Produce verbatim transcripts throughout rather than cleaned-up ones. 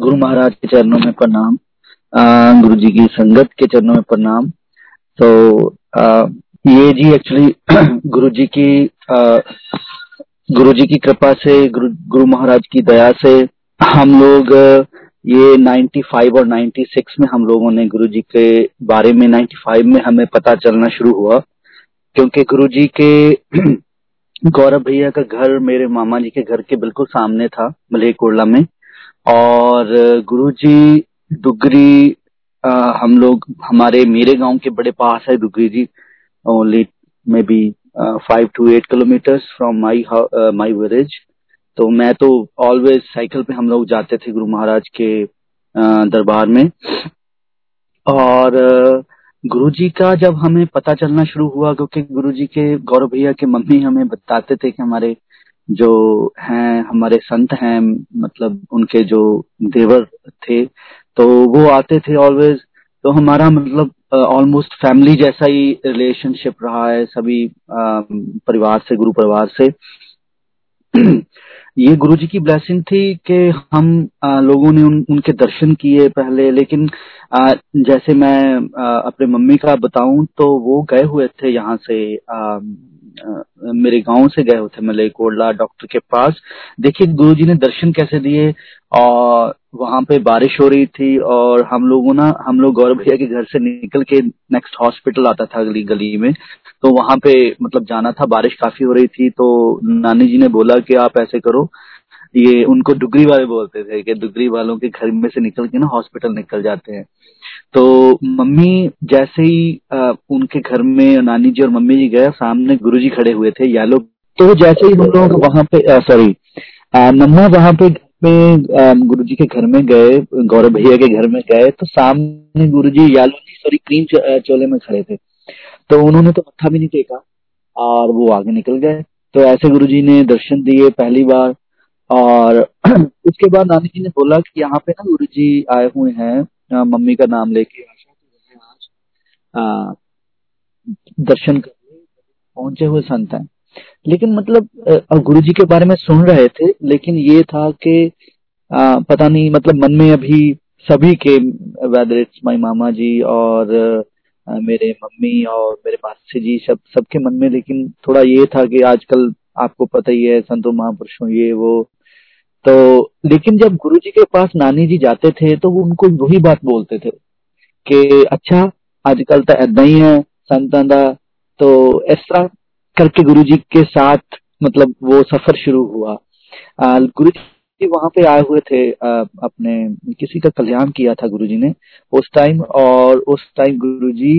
गुरु महाराज के चरणों में प्रणाम, गुरु जी की संगत के चरणों में प्रणाम। तो आ, ये जी एक्चुअली गुरु जी की आ, गुरु जी की कृपा से, गुरु गुरु महाराज की दया से हम लोग ये नाइन्टी फाइव और नाइन्टी सिक्स में हम लोगों ने गुरु जी के बारे में नाइन्टी फाइव में हमें पता चलना शुरू हुआ, क्योंकि गुरु जी के गौरव भैया का घर मेरे मामा जी के घर के बिल्कुल सामने था मलेरकोटला में। और गुरुजी डुगरी आ, हम लोग हमारे मेरे गांव के बड़े पास है Dugri ji, only may be five to eight kilometres from my my village. तो मैं तो ऑलवेज साइकिल पे हम लोग जाते थे गुरु महाराज के आ, दरबार में। और आ, गुरुजी का जब हमें पता चलना शुरू हुआ, क्योंकि गुरुजी के गौरव भैया के मम्मी हमें बताते थे कि हमारे जो हैं हमारे संत हैं, मतलब उनके जो देवर थे तो वो आते थे ऑलवेज। तो हमारा मतलब ऑलमोस्ट uh, फैमिली जैसा ही रिलेशनशिप रहा है सभी uh, परिवार से, गुरु परिवार से। ये गुरुजी की ब्लेसिंग थी कि हम uh, लोगों ने उन, उनके दर्शन किए पहले। लेकिन uh, जैसे मैं uh, अपने मम्मी का बताऊं तो वो गए हुए थे यहाँ से uh, Uh, मेरे गांव से गए होते मलेरकोटला डॉक्टर के पास। देखिए गुरुजी ने दर्शन कैसे दिए, और वहां पे बारिश हो रही थी और हम लोगों ना हम लोग गौरव भैया के घर से निकल के नेक्स्ट हॉस्पिटल आता था अगली गली में, तो वहां पे मतलब जाना था। बारिश काफी हो रही थी तो नानी जी ने बोला कि आप ऐसे करो, ये उनको डुगरी वाले बोलते थे कि डुगरी वालों के घर में से निकल के ना हॉस्पिटल निकल जाते हैं। तो मम्मी जैसे ही आ, उनके घर में नानी जी और मम्मी जी गए, सामने गुरुजी खड़े हुए थे येलो। तो जैसे ही हम लोग वहां पे सॉरी मम्मा वहां पे में गुरुजी के घर में गए, गौरव भैया के घर में गए, तो सामने गुरुजी येलो सॉरी क्रीम चोले में खड़े थे। तो उन्होंने तो मत्था भी नहीं टेका और वो आगे निकल गए। तो ऐसे गुरुजी ने दर्शन दिए पहली बार। और उसके बाद नानी जी ने बोला कि यहाँ पे ना गुरुजी आए हुए हैं मम्मी का नाम लेके, आज दर्शन करने पहुंचे हुए संत हैं। लेकिन मतलब गुरुजी के बारे में सुन रहे थे, लेकिन ये था कि पता नहीं, मतलब मन में अभी सभी के, वेदर इट्स माई मामा जी और मेरे मम्मी और मेरे मासी जी, सब सबके मन में लेकिन थोड़ा ये था कि आजकल आपको पता ही है संतों महापुरुषों ये वो। तो लेकिन जब गुरुजी के पास नानी जी जाते थे तो वो उनको वही बात बोलते थे कि अच्छा आजकल तो ऐसा ही है संतां दा। तो इस तरह करके गुरुजी के साथ मतलब वो सफर शुरू हुआ। गुरुजी वहां पे आए हुए थे, आ, अपने किसी का कल्याण किया था गुरुजी ने उस टाइम, और उस टाइम गुरुजी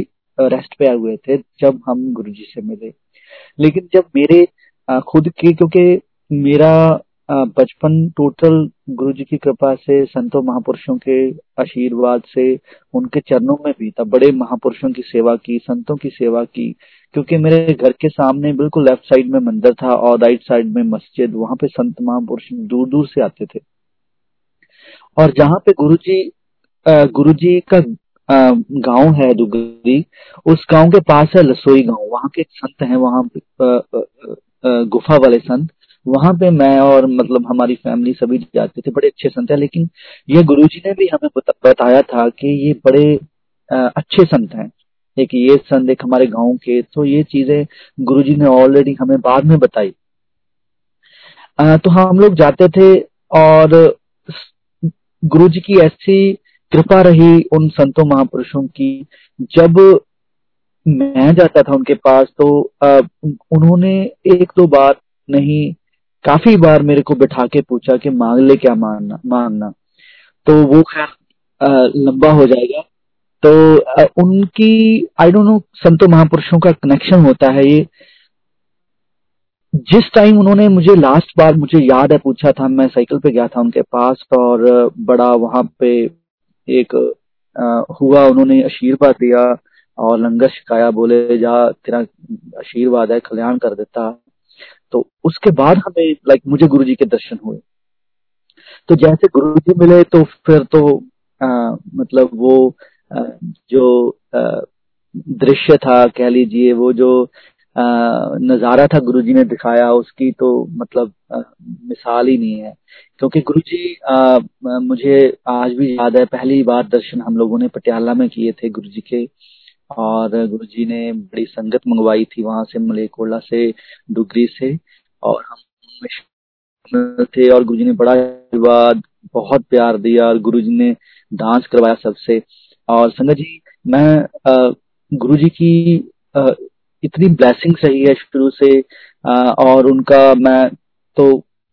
रेस्ट पे आए हुए थे जब हम गुरुजी से मिले। लेकिन जब मेरे खुद की, क्योंकि मेरा बचपन टोटल गुरुजी की कृपा से, संतों महापुरुषों के आशीर्वाद से, उनके चरणों में भी था, बड़े महापुरुषों की सेवा की, संतों की सेवा की। क्योंकि मेरे घर के सामने बिल्कुल लेफ्ट साइड में मंदिर था और राइट साइड में मस्जिद, वहां पे संत महापुरुष दूर दूर से आते थे। और जहाँ पे गुरुजी गुरुजी का गांव है दुगरी, उस गांव के पास है लसोई गांव, वहां के संत हैं, वहां गुफा वाले संत, वहां पे मैं और मतलब हमारी फैमिली सभी जाते थे। बड़े अच्छे संत हैं। लेकिन ये गुरुजी ने भी हमें बता, बताया था कि ये बड़े आ, अच्छे संत हैं, एक ये संत एक हमारे गांव के। तो ये चीजें गुरुजी ने ऑलरेडी हमें बाद में बताई। आ, तो हम लोग जाते थे और गुरुजी की ऐसी कृपा रही उन संतों महापुरुषों की। जब मैं जाता था उनके पास तो आ, उन्होंने एक दो बार नहीं काफी बार मेरे को बिठा के पूछा कि मांग ले क्या मांगना मांगना, तो वो खैर लंबा हो जाएगा। तो आ, उनकी आई डोंट नो संतों महापुरुषों का कनेक्शन होता है ये। जिस टाइम उन्होंने मुझे लास्ट बार, मुझे याद है, पूछा था, मैं साइकिल पे गया था उनके पास और बड़ा वहां पे एक आ, हुआ, उन्होंने आशीर्वाद दिया और लंगर शिकाया, बोले जा तेरा आशीर्वाद है कल्याण कर देता। तो उसके बाद हमें लाइक मुझे गुरुजी के दर्शन हुए। तो जैसे गुरुजी मिले तो फिर तो आ, मतलब वो आ, जो आ, दृश्य था कह लीजिए, वो जो नज़ारा था गुरुजी ने दिखाया, उसकी तो मतलब आ, मिसाल ही नहीं है। क्योंकि गुरुजी आ, मुझे आज भी याद है, पहली बार दर्शन हम लोगों ने पटियाला में किए थे गुरुजी के, और गुरुजी ने बड़ी संगत मंगवाई थी वहां से, मलेकोला से, डुगरी से, और हम थे। और गुरुजी ने बड़ा आशीर्वाद, बहुत प्यार दिया, और गुरुजी ने डांस करवाया सबसे। और संगत जी, मैं आ, गुरुजी की आ, इतनी ब्लेसिंग रही है शुरू से, आ, और उनका मैं तो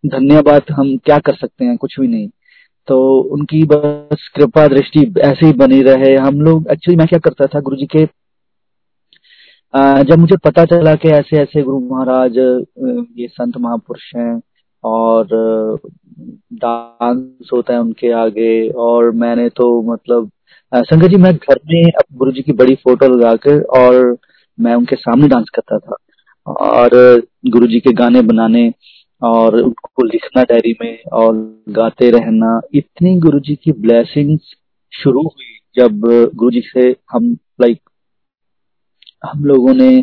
धन्यवाद हम क्या कर सकते हैं, कुछ भी नहीं। तो उनकी बस कृपा दृष्टि ऐसे ही बनी रहे। हम लोग एक्चुअली, मैं क्या करता था गुरुजी के, आ, जब मुझे पता चला कि ऐसे ऐसे गुरु महाराज ये संत महापुरुष हैं और डांस होता है उनके आगे, और मैंने तो मतलब संगत जी मैं घर में गुरुजी की बड़ी फोटो लगा कर और मैं उनके सामने डांस करता था, और गुरुजी के गाने बनाने और उनको लिखना डायरी में और गाते रहना। इतनी गुरुजी की ब्लेसिंग्स शुरू हुई जब गुरुजी से हम लाइक हम लोगों ने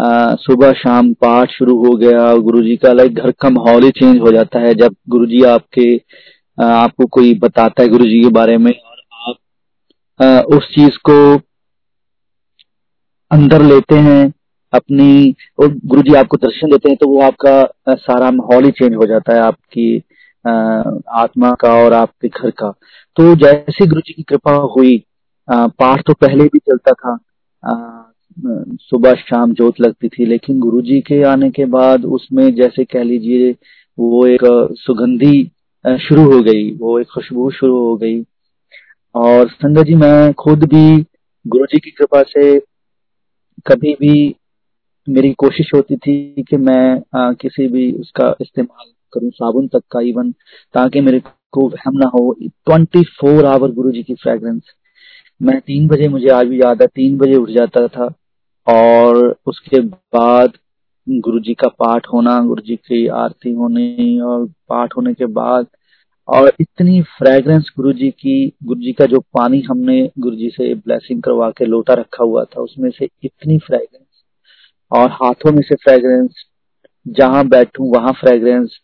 आ, सुबह शाम पाठ शुरू हो गया। गुरुजी का लाइक घर का माहौल ही चेंज हो जाता है जब गुरुजी आपके आ, आपको कोई बताता है गुरुजी के बारे में, और आप आ, उस चीज को अंदर लेते हैं अपनी, और गुरुजी आपको दर्शन देते हैं, तो वो आपका सारा माहौल ही चेंज हो जाता है, आपकी आत्मा का और आपके घर का। तो जैसे गुरुजी की कृपा हुई, पाठ तो पहले भी चलता था, सुबह शाम जोत लगती थी, लेकिन गुरुजी के आने के बाद उसमें जैसे कह लीजिए वो एक सुगंधी शुरू हो गई, वो एक खुशबू शुरू हो गई। और संगत जी, मैं खुद भी गुरुजी की कृपा से कभी भी मेरी कोशिश होती थी कि मैं आ, किसी भी उसका इस्तेमाल करूं, साबुन तक का इवन, ताकि मेरे को वहम ना हो। चौबीस आवर गुरुजी की फ्रेग्रेंस। मैं तीन बजे, मुझे आज भी याद है, तीन बजे उठ जाता था, और उसके बाद गुरुजी का पाठ होना, गुरुजी की आरती होनी, और पाठ होने के बाद और इतनी फ्रेग्रेंस गुरुजी की, गुरुजी का जो पानी हमने गुरुजी से ब्लेसिंग करवा के लोटा रखा हुआ था, उसमें से इतनी फ्रेग्रेंस, और हाथों में से फ्रेग्रेंस, जहां बैठूं वहां फ्रेग्रेंस,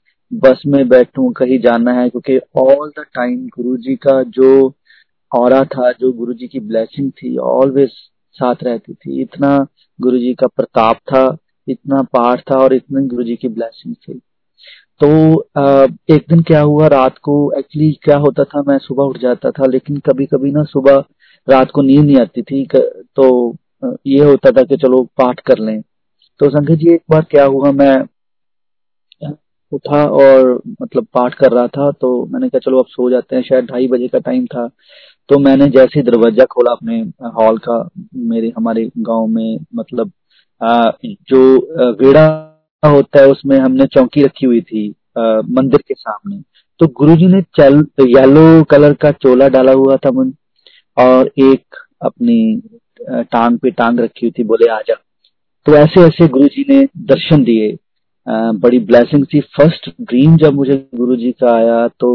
बस में बैठूं, कहीं जाना है, क्योंकि ऑल द टाइम गुरुजी का जो ऑरा था, जो गुरुजी की ब्लेसिंग थी, ऑलवेज साथ रहती थी। इतना गुरुजी का प्रताप था, इतना पाठ था, और इतनी गुरुजी की ब्लेसिंग थी। तो एक दिन क्या हुआ, रात को एक्चुअली क्या होता था, मैं सुबह उठ जाता था, लेकिन कभी कभी ना सुबह रात को नींद नहीं आती थी, तो ये होता था कि चलो पाठ कर लें। तो संगत जी, एक बार क्या हुआ, मैं उठा और मतलब पाठ कर रहा था, तो मैंने कहा चलो अब सो जाते हैं, शायद ढाई बजे का टाइम था। तो मैंने जैसे दरवाजा खोला अपने हॉल का, मेरे हमारे गाँव में मतलब आ, जो वेड़ा होता है उसमें हमने चौकी रखी हुई थी आ, मंदिर के सामने, तो गुरुजी ने चल येलो कलर का चोला डाला हुआ था मुन, और एक अपनी टांग पे टांग रखी हुई थी, बोले आजा। तो ऐसे ऐसे गुरुजी ने दर्शन दिए, बड़ी ब्लेसिंग थी। फर्स्ट ड्रीम जब मुझे गुरुजी का आया तो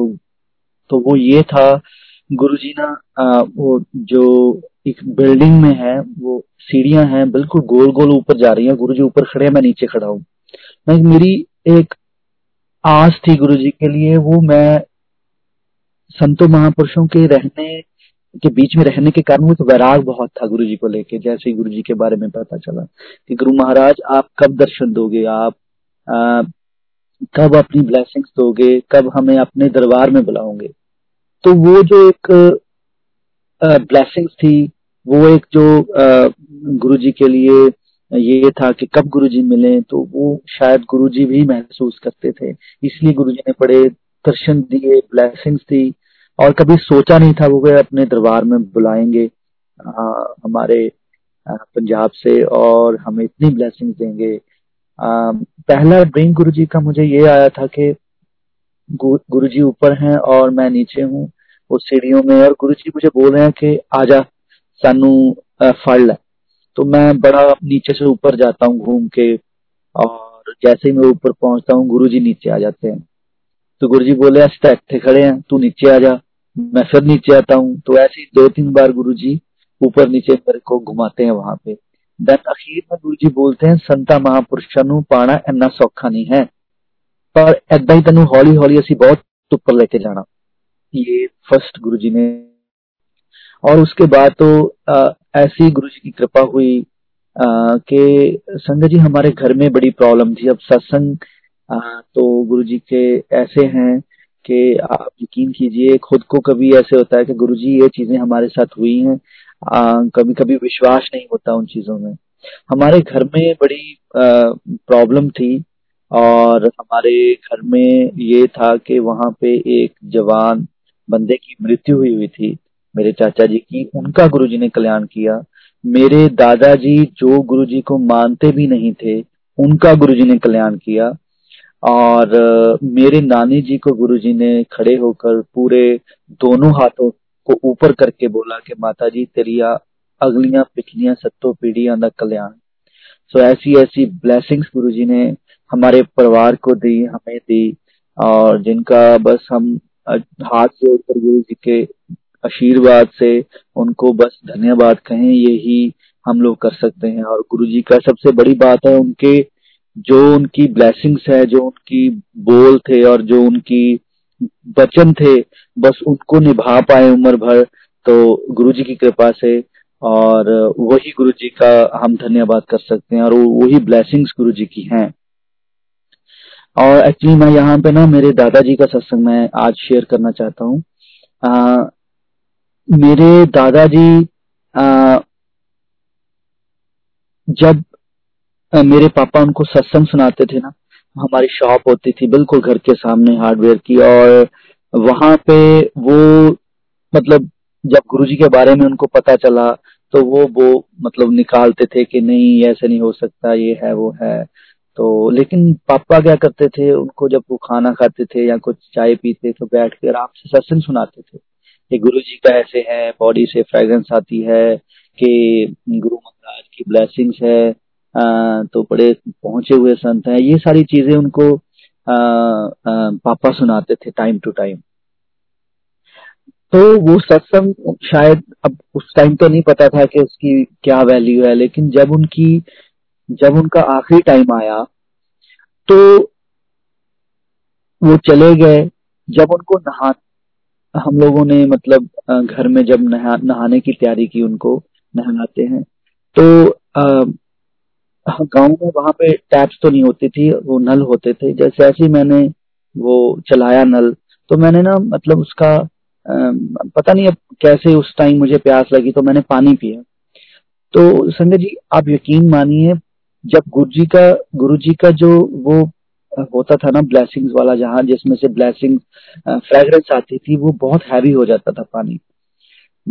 तो वो ये था, गुरुजी ना आ, वो जो एक बिल्डिंग में है, वो सीढ़ियां हैं बिल्कुल गोल गोल ऊपर जा रही है, गुरुजी ऊपर खड़े हैं, मैं नीचे खड़ा हूँ। मैं मेरी एक आस थी गुरुजी के लिए, वो मैं संतों महापुरुषों के रहने के बीच में रहने के कारण वो वैराग बहुत था गुरुजी को लेके। जैसे ही गुरुजी के बारे में पता चला कि गुरु महाराज आप कब दर्शन दोगे, आप आ, कब अपनी ब्लेसिंग्स दोगे, कब हमें अपने दरबार में बुलाओगे, तो वो जो एक ब्लेसिंग्स थी, वो एक जो आ, गुरुजी के लिए ये था कि कब गुरुजी मिले, तो वो शायद गुरुजी भी महसूस करते थे, इसलिए गुरुजी ने बड़े दर्शन दिए, ब्लेसिंग्स दी। और कभी सोचा नहीं था वो वे अपने दरबार में बुलाएंगे आ, हमारे आ, पंजाब से, और हमें इतनी ब्लेसिंग्स देंगे। आ, पहला ड्रीम गुरुजी का मुझे ये आया था कि गु, गुरुजी ऊपर हैं और मैं नीचे हूँ उस सीढ़ियों में, और गुरुजी मुझे बोल रहे हैं कि आजा सानू फड़ ले। तो मैं बड़ा नीचे से ऊपर जाता हूँ घूम के, और जैसे ही मैं ऊपर पहुंचता हूँ गुरुजी नीचे आ जाते हैं। तो गुरुजी बोले ऐसे इकट्ठे खड़े हैं, तू नीचे आ जा। मैं फिर नीचे आता हूँ, तो ऐसे ही दो तीन बार गुरुजी ऊपर नीचे मेरे को घुमाते हैं वहां पे। देन अखीर में गुरु जी बोलते हैं संता महापुरुषों नू पाना इन्ना सौखा नहीं है, पर ऐदा ही तेन हौली हौली असी बहुत उपर लेके जाना। ये फर्स्ट गुरु जी ने, और उसके बाद तो आ, ऐसी गुरु जी की कृपा हुई कि संगत जी हमारे घर में बड़ी प्रॉब्लम थी। अब सत्संग तो गुरु जी के ऐसे हैं कि आप यकीन कीजिए, खुद को कभी ऐसे होता है कि गुरु जी ये चीजें हमारे साथ हुई हैं, कभी कभी विश्वास नहीं होता उन चीजों में। हमारे घर में बड़ी प्रॉब्लम थी और हमारे घर में ये था कि वहां पे एक जवान बंदे की मृत्यु हुई हुई थी, मेरे चाचा जी की। उनका गुरुजी ने कल्याण किया। मेरे दादाजी जो गुरुजी को मानते भी नहीं थे, उनका गुरुजी ने कल्याण किया। और मेरे नानी जी को गुरुजी ने खड़े होकर पूरे दोनों हाथों को ऊपर करके बोला कि माता जी तेरिया अगलियां पिछलियां सत्तों पीढ़ियां दा कल्याण। सो ऐसी ऐसी ब्लेसिंग्स गुरुजी ने हमारे परिवार को दी, हमें दी, और जिनका बस हम हाथ जोड़कर गुरु जी के आशीर्वाद से उनको बस धन्यवाद कहें, यही हम लोग कर सकते हैं। और गुरु जी का सबसे बड़ी बात है उनके जो उनकी ब्लेसिंग्स है, जो उनकी बोल थे और जो उनकी वचन थे, बस उनको निभा पाए उम्र भर, तो गुरु जी की कृपा से। और वही गुरु जी का हम धन्यवाद कर सकते हैं और वही ब्लेसिंग्स गुरु जी की हैं। और एक्चुअली मैं यहाँ पे ना मेरे दादाजी का सत्संग मैं आज शेयर करना चाहता हूँ। मेरे दादाजी आ, जब आ, मेरे पापा उनको सत्संग सुनाते थे ना, हमारी शॉप होती थी बिल्कुल घर के सामने हार्डवेयर की, और वहां पे वो मतलब जब गुरुजी के बारे में उनको पता चला तो वो वो मतलब निकालते थे कि नहीं ऐसे नहीं हो सकता, ये है वो है। तो लेकिन पापा क्या करते थे, उनको जब वो खाना खाते थे या कुछ चाय पीते तो बैठ के आराम से सत्संग सुनाते थे कि गुरु जी का ऐसे है, बॉडी से फ्रेग्रेंस आती है, कि गुरु महाराज की ब्लेसिंग्स है, आ, तो बड़े पहुंचे हुए संत हैं। ये सारी चीजें उनको आ, आ, पापा सुनाते थे टाइम टू टाइम। तो वो सत्संग शायद अब उस टाइम तो नहीं पता था कि उसकी क्या वैल्यू है, लेकिन जब उनकी जब उनका आखिरी टाइम आया तो वो चले गए। जब उनको नहा हम लोगों ने मतलब घर में जब नहा, नहाने की तैयारी की, उनको नहलाते हैं तो गांव में वहां पे टैप्स तो नहीं होती थी, वो नल होते थे। जैसे ऐसे ही मैंने वो चलाया नल, तो मैंने ना मतलब उसका आ, पता नहीं अब कैसे उस टाइम मुझे प्यास लगी तो मैंने पानी पिया। तो संजय जी आप यकीन मानिए, जब गुरुजी का गुरुजी का जो वो होता था ना ब्लेसिंग्स वाला, जहाँ जिसमें से ब्लेसिंग फ्रेग्रेंस आती थी, वो बहुत हैवी हो जाता था पानी।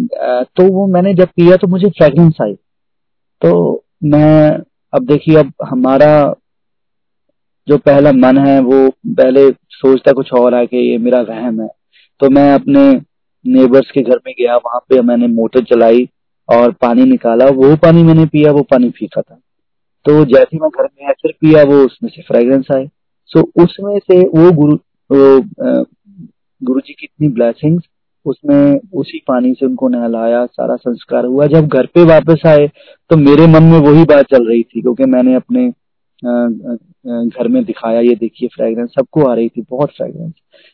तो वो मैंने जब पिया तो मुझे फ्रेग्रेंस आई। तो मैं अब देखिए, अब हमारा जो पहला मन है वो पहले सोचता कुछ और है कि ये मेरा वहम है। तो मैं अपने नेबर्स के घर में गया, वहां पे मैंने मोटर चलाई और पानी निकाला, वो पानी मैंने पिया, वो पानी फीका था। तो जैसे मैं घर में फिर पिया, वो उसमें से फ्रेग्रेंस आई। तो उसमें से वो गुरु गुरु जी की इतनी ब्लेसिंग्स, उसमें उसी पानी से उनको नहलाया, सारा संस्कार हुआ। जब घर पे वापस आए तो मेरे मन में वही बात चल रही थी, क्योंकि मैंने अपने घर में दिखाया, ये देखिए फ्रेग्रेंस सबको आ रही थी, बहुत फ्रेग्रेंस।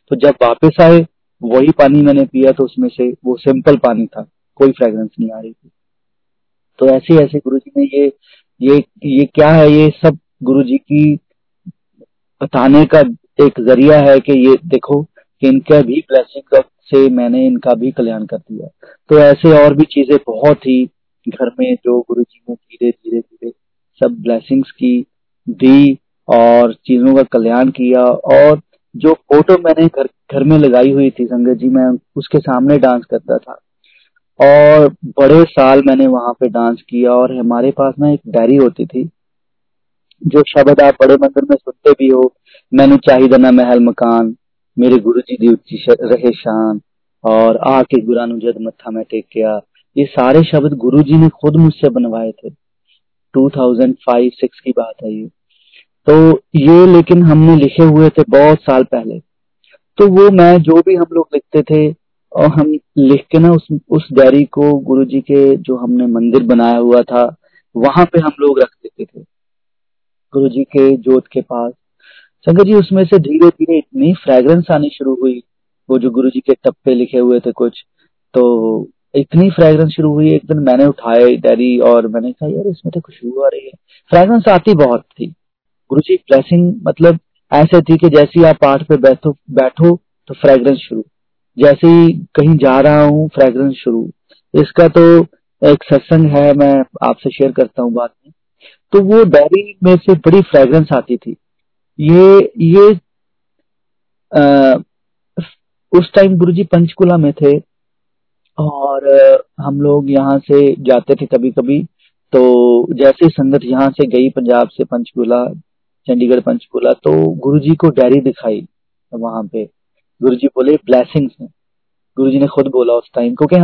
तो जब वापस आए वही पानी मैंने पिया तो उसमें से वो सिंपल पानी था, कोई फ्रेग्रेंस नहीं आ रही थी। तो ऐसे ऐसे गुरु जी ने ये ये ये क्या है, ये सब गुरु जी की बताने का एक जरिया है कि ये देखो कि इनका भी ब्लेसिंग से मैंने इनका भी कल्याण कर दिया। तो ऐसे और भी चीजें बहुत ही घर में जो गुरु जी ने धीरे धीरे धीरे सब ब्लेसिंग्स की दी और चीजों का कल्याण किया। और जो फोटो मैंने घर घर में लगाई हुई थी संगत जी, मैं उसके सामने डांस करता था और बड़े साल मैंने वहां पे डांस किया। और हमारे पास ना एक डायरी होती थी, जो शब्द आप बड़े मंदिर में सुनते भी हो, मैनू चाहिदा ना महल मकान, मेरे गुरु जी दी उच्ची रहे शान, और आके गुरां नू जद मत्था मैं टेकिया, ये सारे शब्द गुरु जी ने खुद मुझसे बनवाए थे। दो हज़ार पाँच छह की बात है ये। तो ये लेकिन हमने लिखे हुए थे बहुत साल पहले। तो वो मैं जो भी हम लोग लिखते थे और हम लिख के ना उस उस डायरी को गुरु जी के जो हमने मंदिर बनाया हुआ था वहां पे हम लोग रख देते थे गुरु जी के जोत के पास। संगत जी उसमें से धीरे धीरे इतनी फ्रेग्रेंस आनी शुरू हुई, वो जो गुरु जी के टप्पे लिखे हुए थे कुछ, तो इतनी फ्रेग्रेंस शुरू हुई। एक दिन मैंने उठाए डैरी और मैंने कहा यार इसमें तो खुशबू आ रही है। फ्रेग्रेंस आती बहुत थी, गुरु जी ब्लेसिंग मतलब ऐसे थी कि जैसे ही आप पाठ पे बैठो बैठो तो फ्रेग्रेंस शुरू, जैसे ही कहीं जा रहा हूँ फ्रेग्रेंस शुरू। इसका तो एक सत्संग है, मैं आपसे शेयर करता हूँ बाद में। तो वो डायरी में से बड़ी फ्रेग्रेंस आती थी। ये ये आ, उस टाइम गुरुजी पंचकुला में थे और हम लोग यहाँ से जाते थे कभी कभी। तो जैसे संगत यहाँ से गई पंजाब से पंचकुला, चंडीगढ़ पंचकुला, तो गुरुजी को डायरी दिखाई। वहां पे गुरुजी बोले ब्लेसिंग्स में, गुरुजी ने खुद बोला उस टाइम, क्योंकि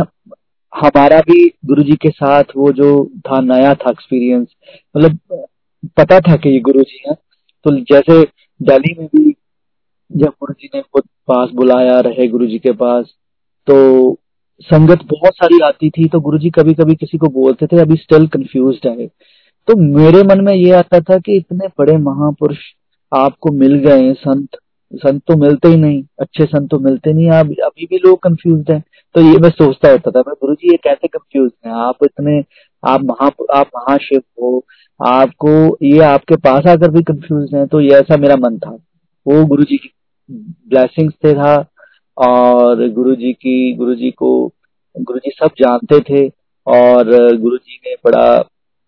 हमारा भी गुरुजी के साथ वो जो था नया था एक्सपीरियंस, मतलब पता था कि ये गुरुजी हैं। तो जैसे दिल्ली में भी जब गुरुजी ने खुद पास बुलाया रहे गुरुजी के पास, तो संगत बहुत सारी आती थी। तो गुरुजी कभी कभी किसी को बोलते थे अभी स्टिल कंफ्यूज्ड है। तो मेरे मन में ये आता था कि इतने बड़े महापुरुष आपको मिल गए हैं, संत संत तो मिलते ही नहीं, अच्छे संत तो मिलते नहीं, आप अभी भी लोग कंफ्यूज हैं। तो ये मैं सोचता होता था, मैं गुरुजी ये कैसे कंफ्यूज हैं, आप इतने आप महा आप महाशिव हो, आपको ये आपके पास आकर भी कंफ्यूज हैं। तो ये ऐसा मेरा मन था, वो गुरुजी की ब्लेसिंग्स थे था और गुरुजी की गुरुजी को गुरुजी सब जानते थे और गुरुजी ने बड़ा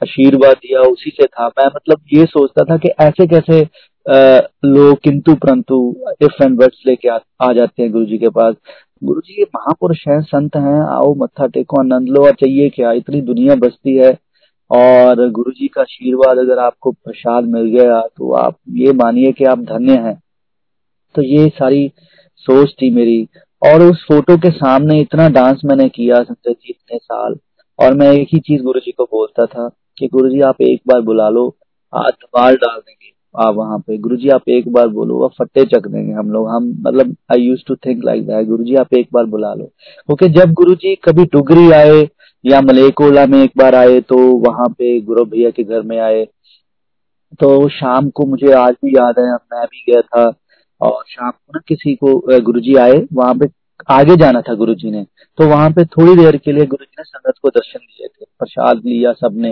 आशीर्वाद दिया, उसी से था। मैं मतलब ये सोचता था कि ऐसे कैसे लोग किंतु परंतु इफ एंड बट्स लेके आ, आ जाते हैं गुरुजी के पास। गुरुजी ये महापुरुष हैं, संत हैं, आओ मत्था टेको, आनंद लो, और चाहिए क्या, इतनी दुनिया बसती है। और गुरुजी का आशीर्वाद अगर आपको प्रसाद मिल गया तो आप ये मानिए कि आप धन्य हैं। तो ये सारी सोच थी मेरी। और उस फोटो के सामने इतना डांस मैंने किया संजय जी इतने साल, और मैं एक ही चीज गुरुजी को बोलता था कि गुरुजी आप एक बार बुला लो, आज धमाल डाल देंगे आप वहां पे, गुरुजी आप एक बार बोलो आप फट्टे चक देंगे हम लोग। हम मतलब I used to think like that, Guruji आप एक बार बुला लो। ओके, जब गुरुजी कभी डुगरी आए या मलेकोला में एक बार आए, तो वहां पे गुरु भैया के घर में आए, तो शाम को मुझे आज भी याद है, मैं भी गया था, और शाम को ना किसी को गुरुजी आए, वहां पे आगे जाना था गुरुजी ने, तो वहां पे थोड़ी देर के लिए गुरुजी ने संगत को दर्शन दिए थे, प्रसाद लिया सबने,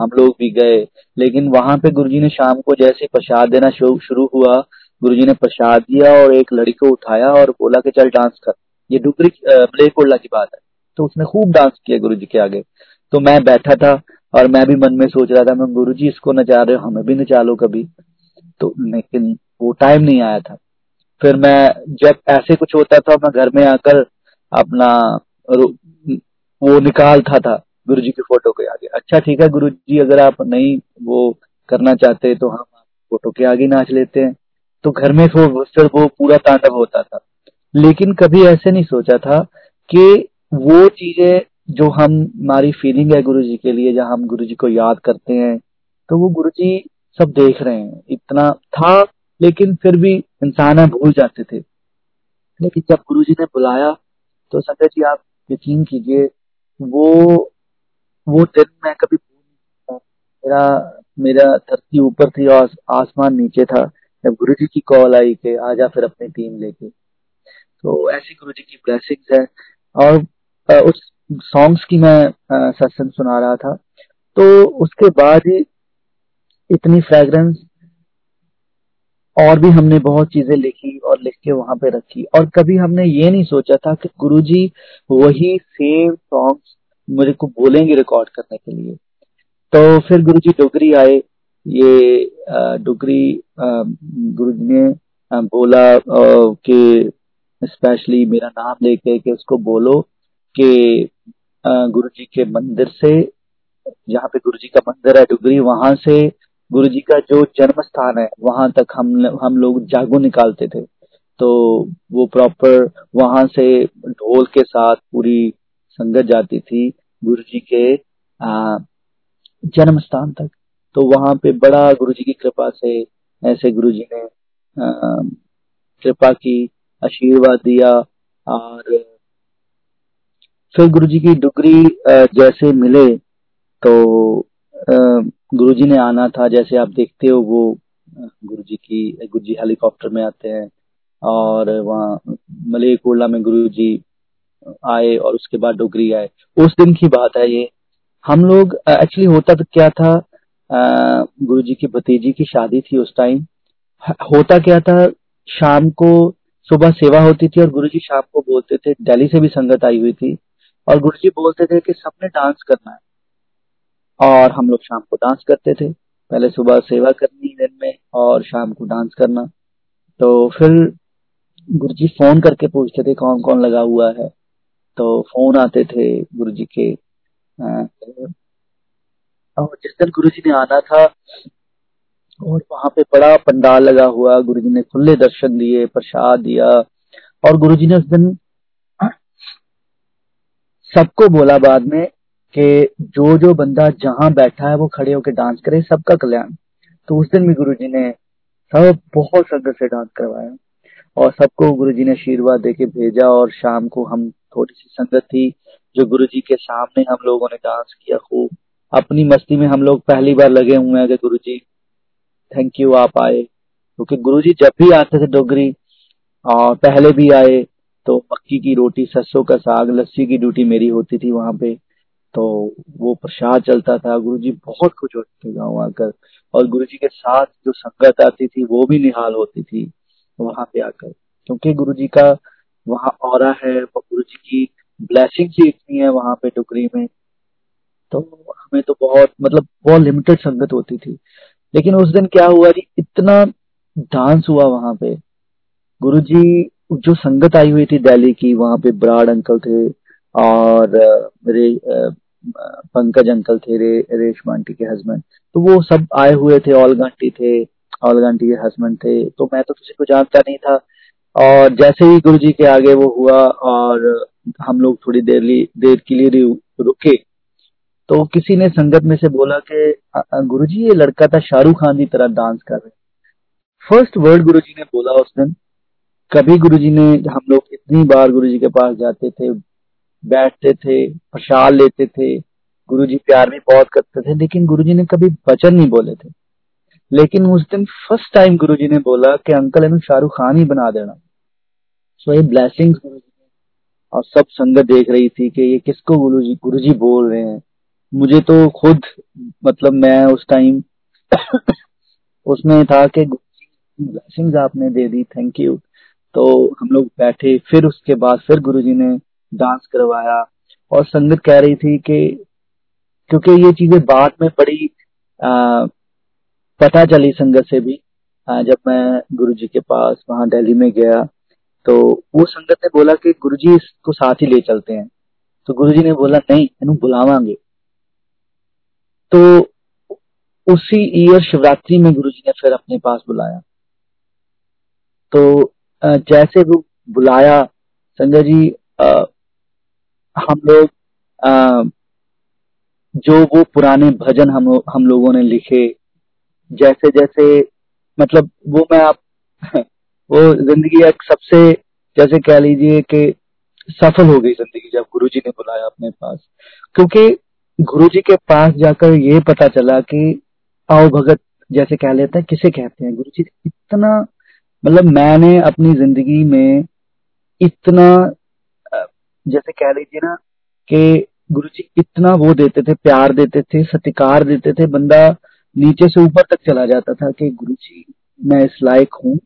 हम लोग भी गए। लेकिन वहां पे गुरुजी ने शाम को जैसे प्रसाद देना शुरू हुआ, गुरुजी ने प्रसाद दिया और एक लड़की को उठाया और बोला कि चल डांस कर। ये डुगरी मलेकोला की बात है। तो उसने खूब डांस किया गुरुजी के आगे। तो मैं बैठा था और मैं भी मन में सोच रहा था, मैं गुरुजी इसको नचा रहे हो, हमें भी नचा लो कभी। तो लेकिन वो टाइम नहीं आया था। फिर मैं जब ऐसे कुछ होता था मैं घर में आकर अपना वो निकालता था गुरुजी की फोटो के आगे, अच्छा ठीक है गुरुजी अगर आप नहीं वो करना चाहते तो हम फोटो के आगे नाच लेते हैं। तो घर में वो फिर वो पूरा तांडव होता था। लेकिन कभी ऐसे नहीं सोचा था कि वो चीजें जो हम हमारी फीलिंग है गुरुजी के लिए, जहाँ हम गुरुजी को याद करते हैं, तो वो गुरुजी सब देख रहे हैं, इतना था। लेकिन फिर भी इंसान है, भूल जाते थे। लेकिन जब गुरुजी ने बुलाया तो संजय जी आप यकीन कीजिए वो वो दिन मैं कभी भूल नहीं सकता। मेरा मेरा धरती ऊपर थी और आसमान नीचे था जब गुरुजी की कॉल आई कि आजा फिर अपनी टीम लेके। तो ऐसी गुरुजी की ब्लेसिंग्स है। और उस सॉन्ग्स की मैं सत्संग सुना रहा था, तो उसके बाद ही इतनी फ्रेग्रेंस और भी हमने बहुत चीजें लिखी और लिख के वहां पे रखी। और कभी हमने ये नहीं सोचा था कि गुरुजी वही सेम सॉन्ग्स मुझे को बोलेंगे रिकॉर्ड करने के लिए। तो फिर गुरुजी डुगरी आए, ये डुगरी गुरुजी ने बोला कि स्पेशली मेरा नाम लेके कि उसको बोलो कि गुरुजी के मंदिर से, जहाँ पे गुरुजी का मंदिर है डुगरी, वहां से गुरुजी का जो जन्म स्थान है वहां तक हम हम लोग जागो निकालते थे। तो वो प्रॉपर वहां से ढोल के साथ पूरी संगत जाती थी गुरुजी के जन्म स्थान तक। तो वहां पे बड़ा गुरुजी की कृपा से ऐसे गुरुजी ने कृपा की, आशीर्वाद दिया। और फिर गुरुजी की डुगरी जैसे मिले तो गुरुजी ने आना था, जैसे आप देखते हो वो गुरुजी की गुरुजी हेलीकॉप्टर में आते हैं और वहाँ मलेरकोटला में गुरुजी आए और उसके बाद डोगरी आए। उस दिन की बात है ये। हम लोग एक्चुअली होता तो क्या था, गुरुजी की भतीजी की शादी थी उस टाइम। होता क्या था, शाम को सुबह सेवा होती थी और गुरुजी शाम को बोलते थे, दिल्ली से भी संगत आई हुई थी, और गुरुजी बोलते थे कि सबने डांस करना है, और हम लोग शाम को डांस करते थे। पहले सुबह सेवा करनी दिन में और शाम को डांस करना। तो फिर गुरुजी फोन करके पूछते थे कौन कौन लगा हुआ है, तो फोन आते थे गुरुजी के। और जिस दिन गुरुजी ने आना था और वहां पे बड़ा पंडाल लगा हुआ, गुरुजी ने खुले दर्शन दिए, प्रसाद दिया, और गुरुजी ने उस दिन सबको बोला बाद में कि जो जो बंदा जहां बैठा है वो खड़े होकर डांस करे, सबका कल्याण। तो उस दिन भी गुरुजी ने सब बहुत संगत से डांस करवाया और सबको गुरुजी ने आशीर्वाद देके भेजा। और शाम को हम थोड़ी सी संगत थी जो गुरुजी के सामने हम लोगों ने डांस किया खूब अपनी मस्ती में। हम लोग पहली बार लगे हुए हैं कि गुरुजी थैंक यू आप आए, क्योंकि गुरुजी जब भी आते थे डोगरी और पहले भी आए तो मक्की की रोटी, सरसों का साग, लस्सी की ड्यूटी मेरी होती थी वहां पे। तो वो प्रसाद चलता था, गुरुजी बहुत खुश होते थे गाँव आकर, और गुरुजी के साथ जो संगत आती थी वो भी निहाल होती थी वहां पे आकर, क्योंकि गुरुजी का वहां ऑरा है, गुरुजी की ब्लेसिंग ही इतनी है वहां पे डोगरी में। तो हमें तो बहुत मतलब बहुत लिमिटेड संगत होती थी, लेकिन उस दिन क्या हुआ जी, इतना डांस हुआ वहां पे। गुरुजी जो संगत आई हुई थी दिल्ली की, वहां पे ब्राड अंकल थे और मेरे पंकज अंकल थे, रे रेशम आंटी के हस्बैंड, तो वो सब आए हुए थे। ऑल गांटी थे, ऑल आंटी के हस्बैंड थे, तो मैं तो किसी को जानता नहीं था। और जैसे ही गुरुजी के आगे वो हुआ और हम लोग थोड़ी देर लिए देर के लिए रुके, तो किसी ने संगत में से बोला कि गुरुजी ये लड़का था शाहरुख खान की तरह डांस कर रहे। फर्स्ट वर्ड गुरुजी ने बोला उस दिन। कभी गुरुजी ने, हम लोग इतनी बार गुरुजी के पास जाते थे, बैठते थे, प्रसाद लेते थे, गुरुजी प्यार भी बहुत करते थे, लेकिन गुरुजी ने कभी वचन नहीं बोले थे। लेकिन उस दिन फर्स्ट टाइम गुरुजी ने बोला कि अंकल इन्हें शाहरुख खान ही बना देना। सो ये ब्लेसिंग गुरुजी ने, और सब संगत देख रही थी कि ये किसको गुरुजी गुरुजी बोल रहे हैं। मुझे तो खुद मतलब मैं उस टाइम उसमें था कि ब्लेसिंग्स आपने दे दी, थैंक यू। तो हम लोग बैठे, फिर उसके बाद फिर गुरुजी ने डांस करवाया, और संगत कह रही थी कि क्योंकि ये चीजें बाद में बड़ी आ, पता चली संगत से भी। आ, जब मैं गुरुजी के पास वहां दिल्ली में गया तो वो संगत ने बोला कि गुरुजी इसको साथ ही ले चलते हैं, तो गुरुजी ने बोला नहीं इन्हें बुलावांगे। तो उसी ईयर शिवरात्रि में गुरुजी ने फिर अपने पास बुलाया। तो जैसे वो बुलाया संजय जी, आ, हम लोग आ, जो वो पुराने भजन हम हम लोगों ने लिखे, जैसे जैसे मतलब वो मैं आप वो जिंदगी एक सबसे जैसे कह लीजिए कि सफल हो गई जिंदगी जब गुरुजी ने बुलाया अपने पास, क्योंकि गुरुजी के पास जाकर ये पता चला कि आओ भगत जैसे कह लेता है किसे कहते हैं। गुरुजी इतना मतलब मैंने अपनी जिंदगी में इतना जैसे कह लीजिए ना कि गुरुजी इतना वो देते थे, प्यार देते थे, सत्कार देते थे, बंदा नीचे से ऊपर तक चला जाता था कि गुरुजी मैं इस लायक हूँ।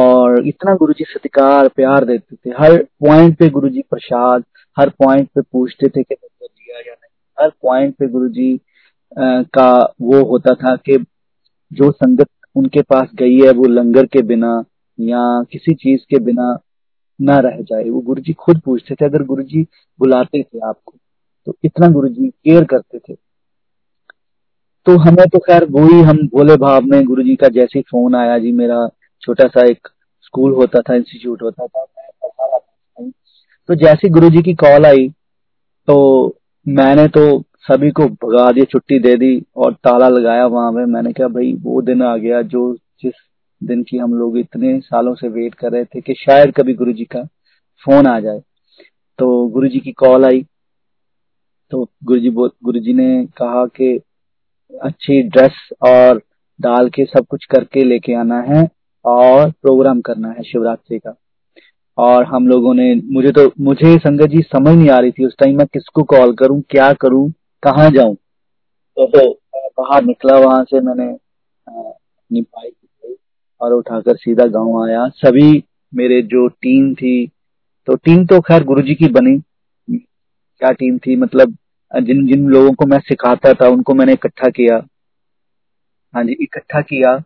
और इतना गुरुजी सत्कार प्यार देते थे, हर पॉइंट पे गुरुजी प्रसाद, हर पॉइंट पे पूछते थे कि तो दिया या नहीं। हर पॉइंट पे गुरुजी आ, का वो होता था कि जो संगत उनके पास गई है वो लंगर के बिना या किसी चीज के बिना ना रह जाए, वो गुरुजी खुद पूछते थे अगर गुरुजी बुलाते थे आपको, तो इतना गुरुजी केयर करते थे। तो हमें तो खैर वही हम भोले भाव में गुरुजी का जैसे फोन आया जी, मेरा छोटा सा एक स्कूल होता था, इंस्टीट्यूट होता था, मैं पढ़ा था। तो जैसे गुरुजी की कॉल आई तो मैंने तो सभी को भगा दिया, छुट्टी दे दी और ताला लगाया वहां पे। मैंने कहा भाई वो दिन आ गया जो जिस दिन की हम लोग इतने सालों से वेट कर रहे थे कि शायद कभी गुरुजी का फोन आ जाए। तो गुरुजी की कॉल आई तो गुरुजी गुरुजी ने कहा कि अच्छी ड्रेस और डाल के सब कुछ करके लेके आना है और प्रोग्राम करना है शिवरात्रि का। और हम लोगों ने, मुझे तो मुझे संगत जी समझ नहीं आ रही थी उस टाइम मैं किसको कॉल करूं, क्या करूं, कहाँ जाऊं। तो फिर बाहर निकला, वहां से मैंने अपनी बाइक उठाई और उठाकर सीधा गांव आया। सभी मेरे जो टीम थी, तो टीम तो खैर गुरुजी की बनी, क्या टीम थी, मतलब जिन जिन लोगों को मैं सिखाता था उनको मैंने इकट्ठा किया, हाँ जी इकट्ठा किया।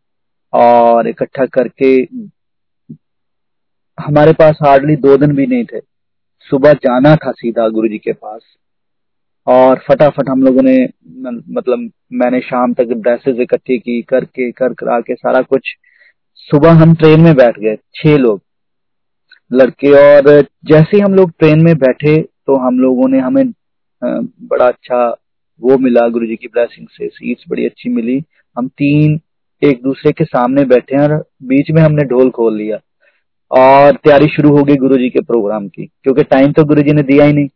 और इकट्ठा करके हमारे पास हार्डली दो दिन भी नहीं थे, सुबह जाना था सीधा गुरुजी के पास। और फटाफट हम लोगों ने, मतलब मैंने शाम तक ड्रेसेस इकट्ठी की, करके कर करा के सारा कुछ। सुबह हम ट्रेन में बैठ गए छह लोग लड़के, और जैसे ही हम लोग ट्रेन में बैठे तो हम लोगों ने, हमें बड़ा अच्छा वो मिला गुरुजी की ब्लेसिंग से, सीट्स बड़ी अच्छी मिली। हम तीन एक दूसरे के सामने बैठे हैं और बीच में हमने ढोल खोल लिया और तैयारी शुरू हो गई गुरुजी के प्रोग्राम की, क्योंकि टाइम तो गुरुजी ने दिया ही नहीं।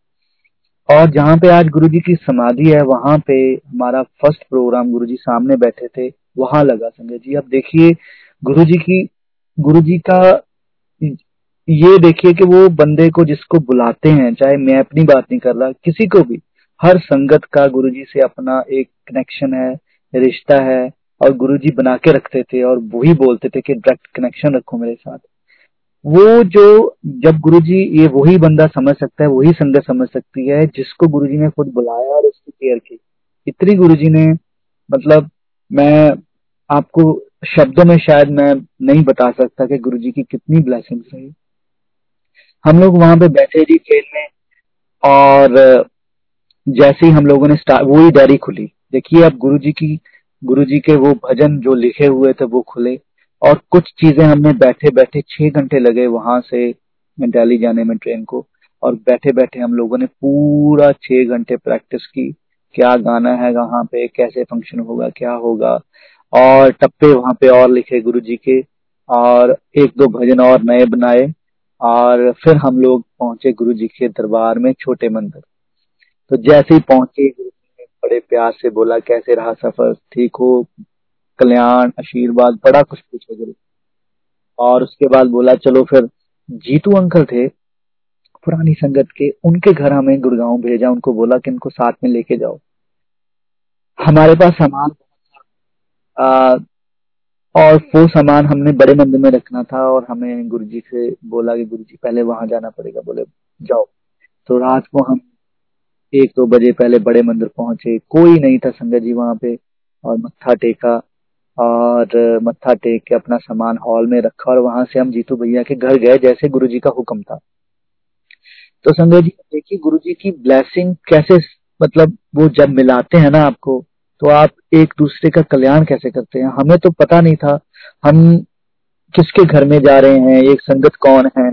और जहाँ पे आज गुरुजी की समाधि है वहां पे हमारा फर्स्ट प्रोग्राम, गुरुजी सामने बैठे थे, वहां लगा। संजय जी अब देखिए गुरुजी की, गुरुजी का ये देखिए कि वो बंदे को जिसको बुलाते हैं, चाहे मैं अपनी बात नहीं कर रहा, किसी को भी, हर संगत का गुरुजी से अपना एक कनेक्शन है, रिश्ता है, और गुरुजी बना के रखते थे और वो ही बोलते थे कि डायरेक्ट कनेक्शन रखो मेरे साथ। वो जो, जब गुरुजी, ये वही बंदा समझ सकता है, वही संगत समझ सकती है जिसको गुरुजी ने खुद बुलाया और उसकी केयर की। इतनी गुरुजी ने, मतलब मैं आपको शब्दों में शायद मैं नहीं बता सकता कि गुरुजी की कितनी ब्लेसिंग्स है। हम लोग वहां पे बैठे जी ट्रेन में, और जैसे ही हम लोगों ने स्टार्ट, वही डायरी खुली, देखिए अब गुरुजी की, गुरुजी के वो भजन जो लिखे हुए थे वो खुले। और कुछ चीजें हमने बैठे बैठे, छह घंटे लगे वहां से दिल्ली जाने में ट्रेन को, और बैठे बैठे हम लोगों ने पूरा छह घंटे प्रैक्टिस की, क्या गाना है, कहाँ पे कैसे फंक्शन होगा, क्या होगा। और टप्पे वहां पे और लिखे गुरुजी के, और एक दो भजन और नए बनाए। और फिर हम लोग पहुंचे गुरुजी के दरबार में, छोटे मंदिर। तो जैसे ही पहुंचे, गुरुजी ने बड़े प्यार से बोला कैसे रहा सफर, ठीक हो, कल्याण, आशीर्वाद, बड़ा कुछ पूछा गुरु। और उसके बाद बोला चलो फिर, जीतू अंकल थे पुरानी संगत के, उनके घर हमें गुड़गांव भेजा, उनको बोला कि इनको साथ में लेके जाओ, हमारे पास सामान आ, और वो सामान हमने बड़े मंदिर में रखना था। और हमें गुरुजी से बोला कि गुरुजी पहले वहां जाना पड़ेगा, बोले जाओ। तो रात को हम एक दो बजे पहले बड़े मंदिर पहुंचे, कोई नहीं था संगत जी वहां पे, और मत्था टेका, और मत्था टेक के अपना सामान हॉल में रखा, और वहां से हम जीतू भैया के घर गए जैसे गुरुजी का हुक्म था। तो संगत जी देखिए गुरुजी की ब्लेसिंग कैसे, मतलब वो जब मिलाते हैं ना आपको, तो आप एक दूसरे का कल्याण कैसे करते हैं। हमें तो पता नहीं था हम किसके घर में जा रहे हैं, एक संगत कौन है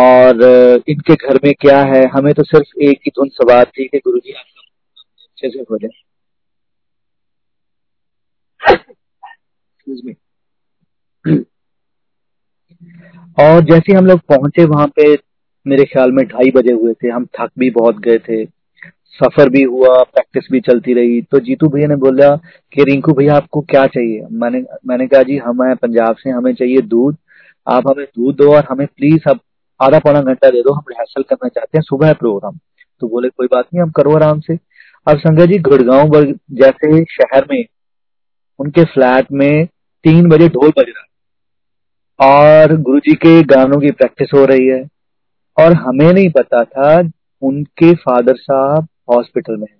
और इनके घर में क्या है। हमें तो सिर्फ एक ही धुन सवार थी कि गुरुजी अच्छे से हो जाए। और जैसे हम लोग पहुंचे वहां पे, मेरे ख्याल में ढाई बजे हुए थे, हम थक भी बहुत गए थे, सफर भी हुआ, प्रैक्टिस भी चलती रही। तो जीतू भैया ने बोला कि रिंकू भैया आपको क्या चाहिए, मैंने मैंने कहा जी हम आए पंजाब से, हमें चाहिए दूध, आप हमें दूध दो और हमें प्लीज आप आधा पौना घंटा दे दो, हम रिहर्सल करना चाहते हैं, सुबह प्रोग्राम। तो बोले कोई बात नहीं, हम करो आराम से। अब संगत जी गुड़गांव जैसे शहर में उनके फ्लैट में तीन बजे ढोल बज रहा और गुरुजी के गानों की प्रैक्टिस हो रही है, और हमें नहीं पता था उनके फादर साहब हॉस्पिटल में है।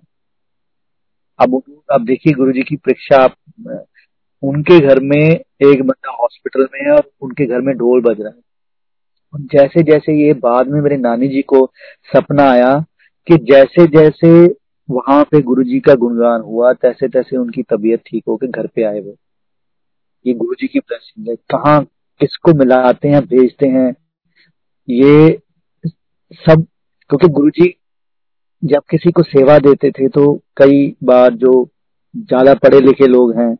अब अब देखिए गुरुजी की परीक्षा, उनके घर में एक बंदा हॉस्पिटल में है और उनके घर में ढोल बज रहा है। और जैसे जैसे ये, बाद में मेरे नानी जी को सपना आया कि जैसे जैसे वहां पे गुरुजी का गुणगान हुआ तैसे तैसे उनकी तबीयत ठीक होकर घर पे आए। वो ये गुरुजी की ब्लेसिंग है, कहाँ किसको मिलाते हैं, भेजते हैं ये सब। क्योंकि गुरुजी जब किसी को सेवा देते थे तो कई बार जो ज्यादा पढ़े लिखे लोग हैं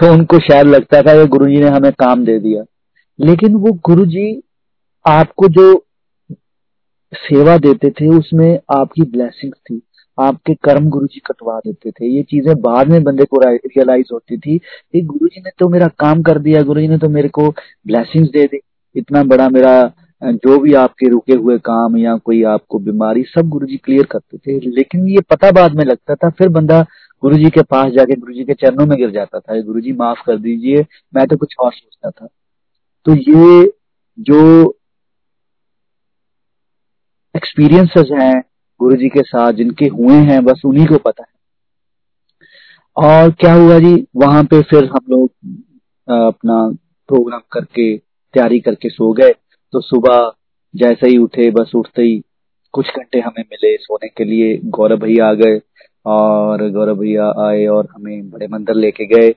तो उनको शायद लगता था कि गुरुजी ने हमें काम दे दिया, लेकिन वो गुरुजी आपको जो सेवा देते थे उसमें आपकी ब्लेसिंग थी। आपके कर्म गुरुजी कटवा देते थे। ये चीजें बाद में बंदे को रियलाइज होती थी कि गुरुजी ने तो मेरा काम कर दिया, गुरुजी ने तो मेरे को ब्लेसिंग्स दे दी, इतना बड़ा मेरा जो भी आपके रुके हुए काम या कोई आपको बीमारी सब गुरुजी क्लियर करते थे। लेकिन ये पता बाद में लगता था, फिर बंदा गुरुजी के पास जाके गुरुजी के चरणों में गिर जाता था, गुरुजी माफ कर दीजिए, मैं तो कुछ और सोचता था। तो ये जो एक्सपीरियंसेस हैं गुरुजी के साथ जिनके हुए हैं बस उन्हीं को पता है। और क्या हुआ जी, वहां पे फिर हम लोग अपना प्रोग्राम करके तैयारी करके सो गए। तो सुबह जैसे ही उठे, बस उठते ही कुछ घंटे हमें मिले सोने के लिए, गौरव भैया आ गए और गौरव भैया आए और हमें बड़े मंदिर लेके गए।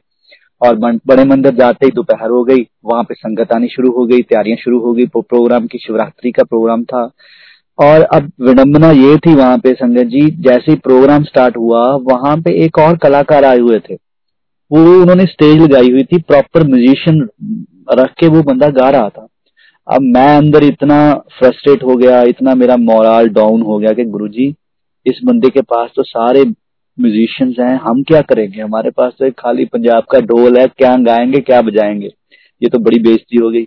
और बड़े मंदिर जाते ही दोपहर हो गई, वहां पे संगत आनी शुरू हो गई, तैयारियां शुरू हो गई प्रोग्राम की, शिवरात्रि का प्रोग्राम था। और अब विडंबना ये थी वहां पे संगत जी, जैसे ही प्रोग्राम स्टार्ट हुआ वहां पे एक और कलाकार आए हुए थे, वो उन्होंने स्टेज लगाई हुई थी, प्रॉपर म्यूजिशियन रख के वो बंदा गा रहा था। अब मैं अंदर इतना फ्रस्ट्रेट हो गया, इतना मेरा मोरल डाउन हो गया कि गुरुजी इस बंदे के पास तो सारे म्यूजिशियंस हैं, हम क्या करेंगे, हमारे पास तो एक खाली पंजाब का ढोल है, क्या गाएंगे क्या बजाएंगे, ये तो बड़ी बेइज्जती हो गई।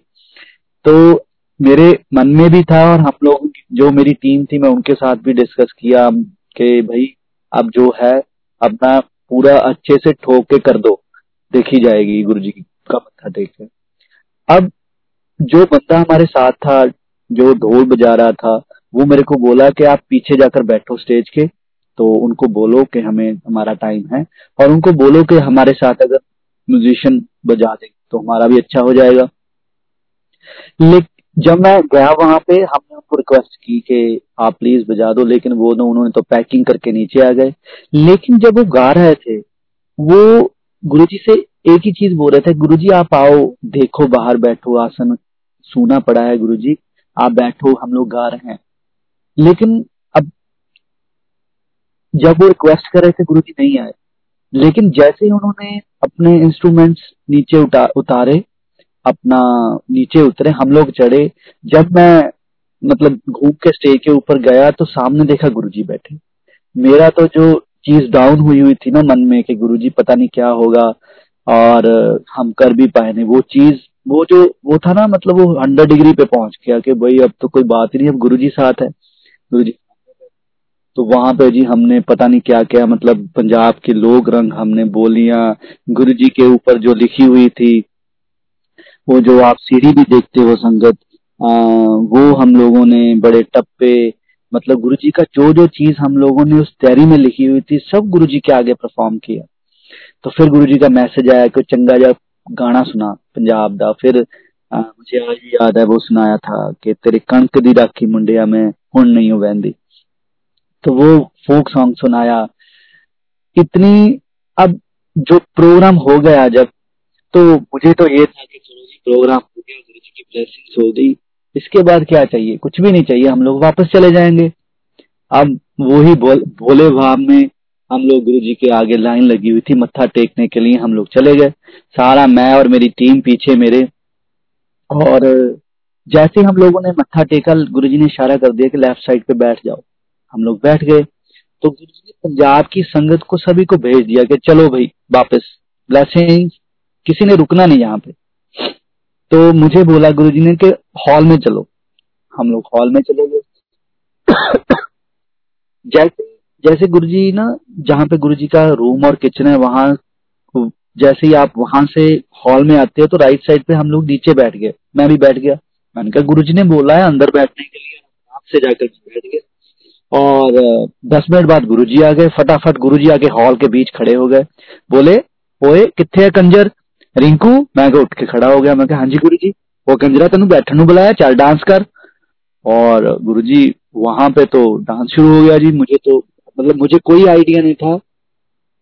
तो मेरे मन में भी था और हम लोग जो मेरी टीम थी मैं उनके साथ भी डिस्कस किया कि भाई अब जो है अपना पूरा अच्छे से ठोक के कर दो, देखी जाएगी गुरुजी का मत्था टेक के। अब जो बंदा हमारे साथ था जो ढोल बजा रहा था वो मेरे को बोला कि आप पीछे जाकर बैठो स्टेज के, तो उनको बोलो कि हमें हमारा टाइम है और उनको बोलो कि हमारे साथ अगर म्यूजिशियन बजा दे तो हमारा भी अच्छा हो जाएगा। लेकिन जब मैं गया वहां पे हमने उनको रिक्वेस्ट की कि आप प्लीज बजा दो, लेकिन वो ना उन्होंने तो पैकिंग करके नीचे आ गए। लेकिन जब वो गा रहे थे वो गुरुजी से एक ही चीज बोल रहे थे, गुरुजी आप आओ, देखो बाहर बैठो, आसन सूना पड़ा है, गुरुजी आप बैठो, हम लोग गा रहे हैं। लेकिन अब जब वो रिक्वेस्ट कर रहे थे गुरुजी नहीं आए, लेकिन जैसे ही उन्होंने अपने इंस्ट्रूमेंट्स नीचे उता, उतारे अपना नीचे उतरे, हम लोग चढ़े। जब मैं मतलब घूम के स्टेज के ऊपर गया तो सामने देखा गुरुजी बैठे। मेरा तो जो चीज डाउन हुई हुई थी ना मन में कि गुरुजी पता नहीं क्या होगा और हम कर भी पाए नहीं, वो चीज वो जो वो था ना मतलब वो हंड्रेड डिग्री पे पहुंच गया कि भाई अब तो कोई बात ही नहीं, अब गुरुजी साथ है, गुरुजी। तो वहां पे जी हमने पता नहीं क्या क्या मतलब पंजाब के लोग रंग, हमने बोलियां गुरुजी के ऊपर जो लिखी हुई थी, वो जो आप सीढ़ी भी देखते हो संगत, आ, वो हम लोगों ने बड़े टप्पे मतलब गुरुजी का जो जो चीज हम लोगों ने उस तैयारी में लिखी हुई थी सब गुरुजी के आगे परफॉर्म किया। तो फिर गुरुजी का मैसेज आया कि चंगा जा गाना सुना पंजाब दा, फिर आ, मुझे आज भी याद है वो सुनाया था कि तेरे कणक दी राखी मुंडिया में हुण नहीं हो बहंदी, तो वो फोक सॉन्ग सुनाया। इतनी अब जो प्रोग्राम हो गया जब, तो मुझे तो ये था कि चलो जी प्रोग्राम हो गया, गुरुजी की ब्लेसिंग्स हो गई, इसके बाद क्या चाहिए, कुछ भी नहीं चाहिए, हम लोग वापस चले जाएंगे। अब वो ही बोल, भोले भाव में हम लोग गुरुजी के आगे लाइन लगी हुई थी मत्था टेकने के लिए, हम लोग चले गए, सारा मैं और मेरी टीम पीछे मेरे। और जैसे हम लोगों ने मत्था टेका गुरुजी ने इशारा कर दिया कि लेफ्ट साइड पे बैठ जाओ, हम लोग बैठ गए। तो गुरुजी ने पंजाब की संगत को सभी को भेज दिया कि चलो भाई वापस, ब्लेसिंग, किसी ने रुकना नहीं यहाँ पे। तो मुझे बोला गुरुजी ने कि हॉल में चलो, हम लोग हॉल में चले गए। जैसे जैसे गुरुजी ना जहाँ पे गुरुजी का रूम और किचन है वहां, जैसे ही आप वहां से हॉल में आते हो तो राइट साइड पे हम लोग नीचे बैठ गए, मैं भी बैठ गया। मैंने कहा गुरुजी ने बोला है अंदर बैठने के लिए, आपसे जाकर बैठ गए। और दस मिनट बाद गुरुजी आ गए, फटाफट गुरुजी आके हॉल के बीच खड़े हो गए, बोले ओए किथे है कंजर रिंकू। मैं उठ के खड़ा हो गया, मैं कहा हाँ जी गुरु जी। वो कंजरा तेन बैठन नू बुलाया, चल डांस कर। और गुरु जी वहां पे तो डांस शुरू हो गया जी। मुझे तो मतलब मुझे कोई आइडिया नहीं था,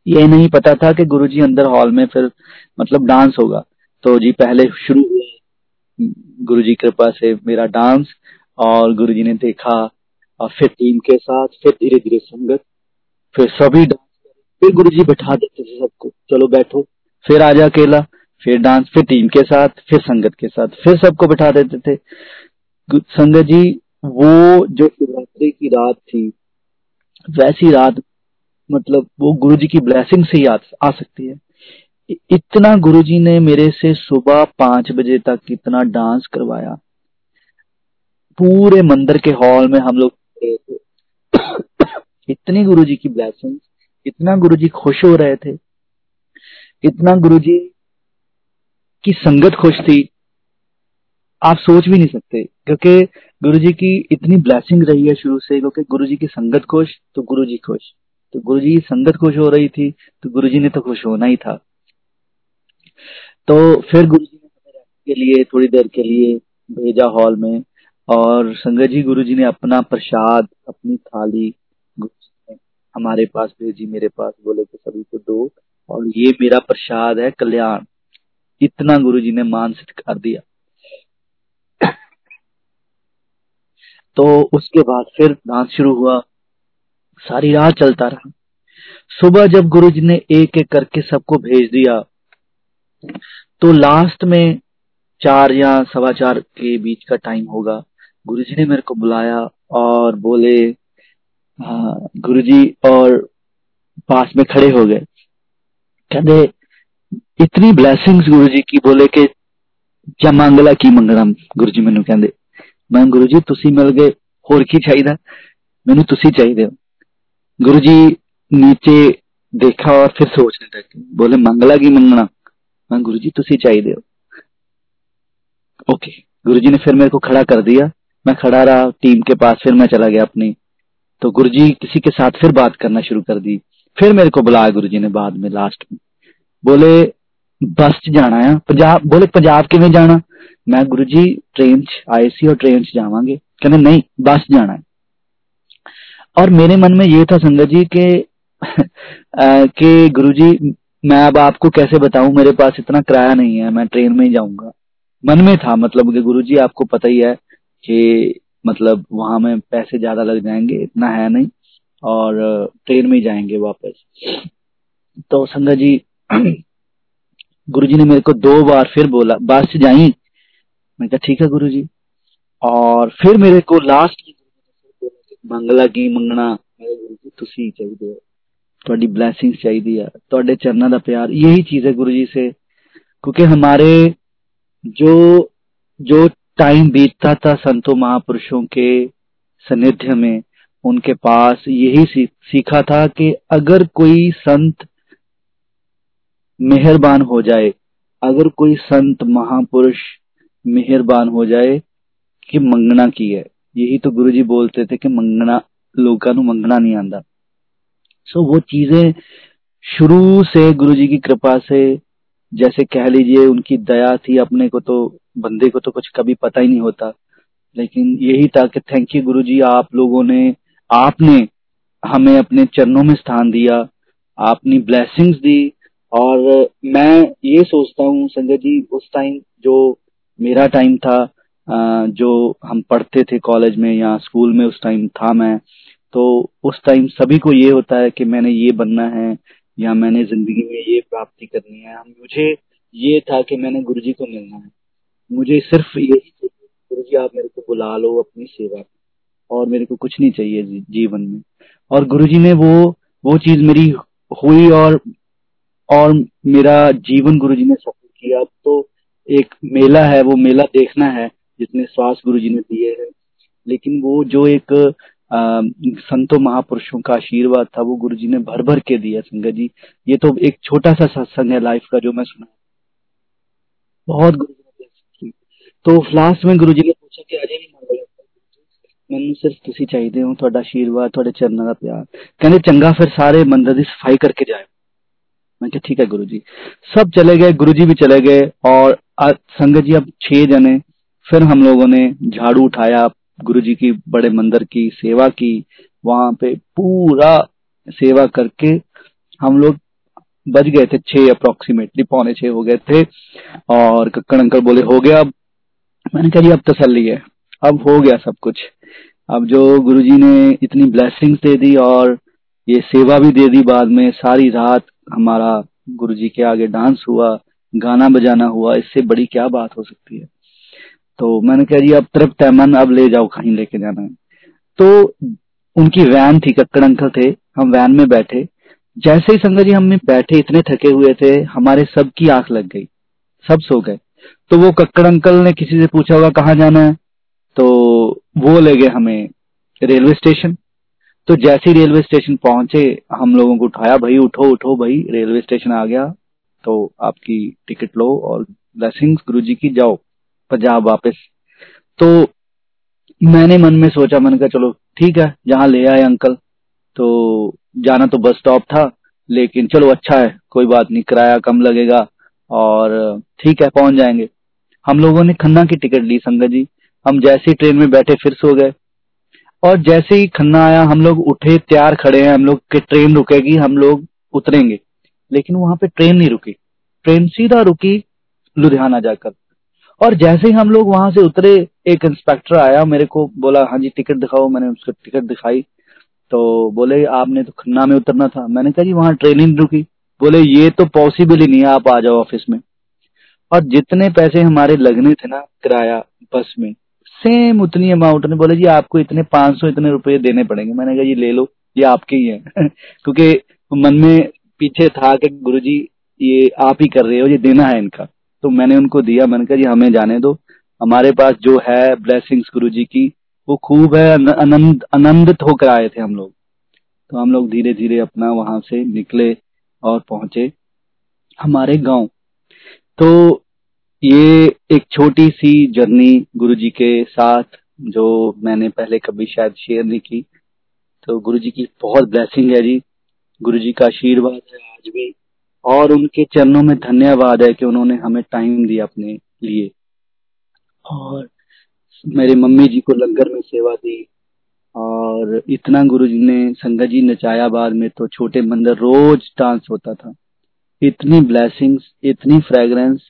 ये नहीं पता था कि गुरु जी अंदर हॉल में फिर मतलब डांस होगा। तो जी पहले शुरू हुआ गुरु जी कृपा से मेरा डांस, और गुरु जी ने देखा, और फिर टीम के साथ, फिर धीरे धीरे संगत, फिर सभी डांस, फिर गुरु जी बैठा देते थे सबको, चलो बैठो, फिर आजा अकेला, फिर डांस, फिर टीम के साथ, फिर संगत के साथ, फिर सबको बिठा देते थे। संगत जी वो जो शिवरात्रि की रात थी वैसी रात मतलब वो गुरुजी की ब्लेसिंग से ही आ, आ सकती है। इतना गुरुजी ने मेरे से सुबह पांच बजे तक इतना डांस करवाया, पूरे मंदिर के हॉल में हम लोग गए थे। इतनी गुरुजी की ब्लेसिंग, इतना गुरुजी खुश हो रहे थे, इतना गुरुजी की संगत खुश थी, आप सोच भी नहीं सकते, क्योंकि गुरुजी की इतनी ब्लेसिंग रही है शुरू से, क्योंकि गुरुजी की संगत खुश तो गुरुजी खुश, तो गुरुजी की संगत खुश हो रही थी तो गुरुजी ने तो खुश होना ही था। तो फिर गुरुजी ने हमें रहने के लिए थोड़ी देर के लिए भेजा हॉल में, और संगत जी गुरुजी ने अपना प्रसाद, अपनी थाली गुरुजी ने हमारे पास भेजी, मेरे पास, बोले कि सभी को दो, और ये मेरा प्रसाद है कल्याण। इतना गुरुजी ने मान सत्कार दिया। तो उसके बाद फिर डांस शुरू हुआ, सारी रात चलता रहा। सुबह जब गुरुजी ने एक एक करके सबको भेज दिया तो लास्ट में चार या सवा चार के बीच का टाइम होगा, गुरुजी ने मेरे को बुलाया और बोले, गुरुजी और पास में खड़े हो गए, कहते इतनी ब्लेसिंग्स गुरुजी की, बोले के जमांगला की मंगलम गुरुजी मैनू कहते, मैं गुरुजी तुसी मिल गए, होर की चाहिए, मैनू तुसी चाहिए। गुरुजी नीचे देखा और फिर सोचने लगे, बोले मंगला की मंगना, मैं गुरुजी तुसी चाहिए। ओके, गुरुजी ने फिर मेरे को खड़ा कर दिया, मैं खड़ा रहा टीम के पास, फिर मैं चला गया अपनी। तो गुरुजी किसी के साथ फिर बात करना शुरू कर दी, फिर मेरे को बुलाया गुरुजी ने बाद में, लास्ट में बोले बस च जाना है पंजाब, बोले पंजाब किवें जाना, मैं गुरुजी ट्रेन च आए सी और ट्रेन च जावांगे, कहने नहीं बस जाना है। और मेरे मन में ये था संगत जी के आ, के गुरुजी मैं अब आपको कैसे बताऊं, मेरे पास इतना किराया नहीं है, मैं ट्रेन में ही जाऊंगा, मन में था। मतलब कि गुरुजी आपको पता ही है कि मतलब वहां में पैसे ज्यादा लग जाएंगे, इतना है नहीं, और ट्रेन में ही जाएंगे वापस। तो संगत जी गुरुजी ने मेरे को दो बार फिर बोला बस जाई, मैं कहा ठीक है गुरुजी। और फिर मेरे को लास्ट मंगला की मंगना, मेरे गुरुजी तुसी चाहिए, थोड़ी ब्लेसिंग चाहिए, थोड़े चरणों का प्यार, यही चीज है गुरुजी से। क्योंकि हमारे जो जो टाइम बीतता था संतों महापुरुषों के सानिध्य में, उनके पास यही सीखा था कि अगर कोई संत मेहरबान हो जाए, अगर कोई संत महापुरुष मेहरबान हो जाए कि मंगना की है, यही तो गुरुजी बोलते थे कि मंगना लोगों को मंगना नहीं आंदा। सो वो चीजें शुरू से गुरुजी की कृपा से, जैसे कह लीजिए उनकी दया थी, अपने को तो बंदे को तो कुछ कभी पता ही नहीं होता, लेकिन यही था कि थैंक यू गुरुजी, आप लोगों ने, आपने हमें अपने चरणों में स्थान दिया, आपने ब्लेसिंग्स दी। और मैं ये सोचता हूँ संजय जी, उस टाइम जो मेरा टाइम था, जो हम पढ़ते थे कॉलेज में या स्कूल में, उस टाइम था मैं, तो उस टाइम सभी को ये होता है कि मैंने ये बनना है या मैंने जिंदगी में ये प्राप्ति करनी है। मुझे ये था कि मैंने गुरुजी को मिलना है, मुझे सिर्फ यही चाहिए, गुरुजी आप मेरे को बुला लो अपनी सेवा, और मेरे को कुछ नहीं चाहिए जी, जीवन में। और गुरुजी ने वो वो चीज मेरी हुई, और और मेरा जीवन गुरुजी ने सफल किया। अब तो एक मेला है, वो मेला देखना है जितने श्वास गुरुजी ने दिए हैं, लेकिन वो जो एक आ, संतों महापुरुषों का आशीर्वाद था वो गुरुजी ने भर भर के दिया। संगत जी, ये तो एक छोटा सा सत्संग है लाइफ का जो मैं सुना, बहुत गुरुजी ने दिया। तो लास्ट में गुरुजी ने पूछा कि अजय नहीं, मैनू सिर्फ तुसी चाहिए हो, थोड़ा आशीर्वाद, थोड़े चरणों का प्यार। कहने चंगा, फिर सारे मंदिर की सफाई करके जाए। मैं कहा ठीक है गुरुजी। सब चले गए, गुरुजी भी चले गए, और संगत जी अब छह जने, फिर हम लोगों ने झाड़ू उठाया, गुरुजी की बड़े मंदिर की सेवा की, वहां पे पूरा सेवा करके हम लोग बच गए थे छह अप्रोक्सीमेटली, पौने छह हो गए थे। और कक्कड़ अंकल बोले हो गया अब, मैंने कहा जी अब तसल्ली है, अब हो गया सब कुछ, अब जो गुरुजी ने इतनी ब्लेसिंग्स दे दी और ये सेवा भी दे दी, बाद में सारी रात हमारा गुरुजी के आगे डांस हुआ, गाना बजाना हुआ, इससे बड़ी क्या बात हो सकती है। तो मैंने कहा जी अब तृप्त है मन, अब ले जाओ कहीं लेके जाना है। तो उनकी वैन थी, कक्कड़ अंकल थे, हम वैन में बैठे, जैसे ही संगत जी हम बैठे, इतने थके हुए थे, हमारे सब की आंख लग गई, सब सो गए। तो वो कक्कड़ अंकल ने किसी से पूछा होगा कहाँ जाना है, तो वो ले गए हमें रेलवे स्टेशन। तो जैसे ही रेलवे स्टेशन पहुंचे, हम लोगों को उठाया, भाई उठो उठो भाई, रेलवे स्टेशन आ गया, तो आपकी टिकट लो और ब्लेसिंग्स गुरुजी की, जाओ पंजाब वापस। तो मैंने मन में सोचा, मैंने कहा चलो ठीक है, जहां ले आए अंकल, तो जाना तो बस स्टॉप था, लेकिन चलो अच्छा है, कोई बात नहीं, किराया कम लगेगा और ठीक है, पहुंच जाएंगे। हम लोगों ने खन्ना की टिकट ली संगत जी। हम जैसे ही ट्रेन में बैठे फिर सो गए, और जैसे ही खन्ना आया हम लोग उठे, तैयार खड़े हैं हम लोग कि ट्रेन रुकेगी, हम लोग उतरेंगे। लेकिन वहां पे ट्रेन नहीं रुकी, ट्रेन सीधा रुकी लुधियाना जाकर। और जैसे ही हम लोग वहां से उतरे, एक इंस्पेक्टर आया, मेरे को बोला हाँ जी टिकट दिखाओ। मैंने उसको टिकट दिखाई, तो बोले आपने तो खन्ना में उतरना था। मैंने कहा जी वहां ट्रेन ही नहीं रुकी। बोले ये तो पॉसिबल ही नहीं है, आप आ जाओ ऑफिस में। और जितने पैसे हमारे लगने थे ना किराया बस में, सेम उतनी अमाउंट ने बोले जी आपको इतने पांच सौ इतने रुपए देने पड़ेंगे। मैंने कहा जी ले लो, ये आपके ही है क्योंकि मन में पीछे था कि गुरुजी ये आप ही कर रहे हो, ये देना है इनका। तो मैंने उनको दिया, मैंने कहा जी हमें जाने दो, हमारे पास जो है ब्लेसिंग्स गुरुजी की वो खूब है, आनंद आनंदित होकर आए थे हम लोग। तो हम लोग धीरे धीरे अपना वहां से निकले और पहुंचे हमारे गांव। तो ये एक छोटी सी जर्नी गुरुजी के साथ, जो मैंने पहले कभी शायद शेयर नहीं की। तो गुरुजी की बहुत ब्लेसिंग है जी, गुरुजी का आशीर्वाद है आज भी, और उनके चरणों में धन्यवाद है कि उन्होंने हमें टाइम दिया अपने लिए, और मेरे मम्मी जी को लंगर में सेवा दी, और इतना गुरुजी ने संगत जी नचाया। बाद में तो छोटे मंदिर रोज डांस होता था, इतनी ब्लेसिंग्स, इतनी फ्रेगरेंस।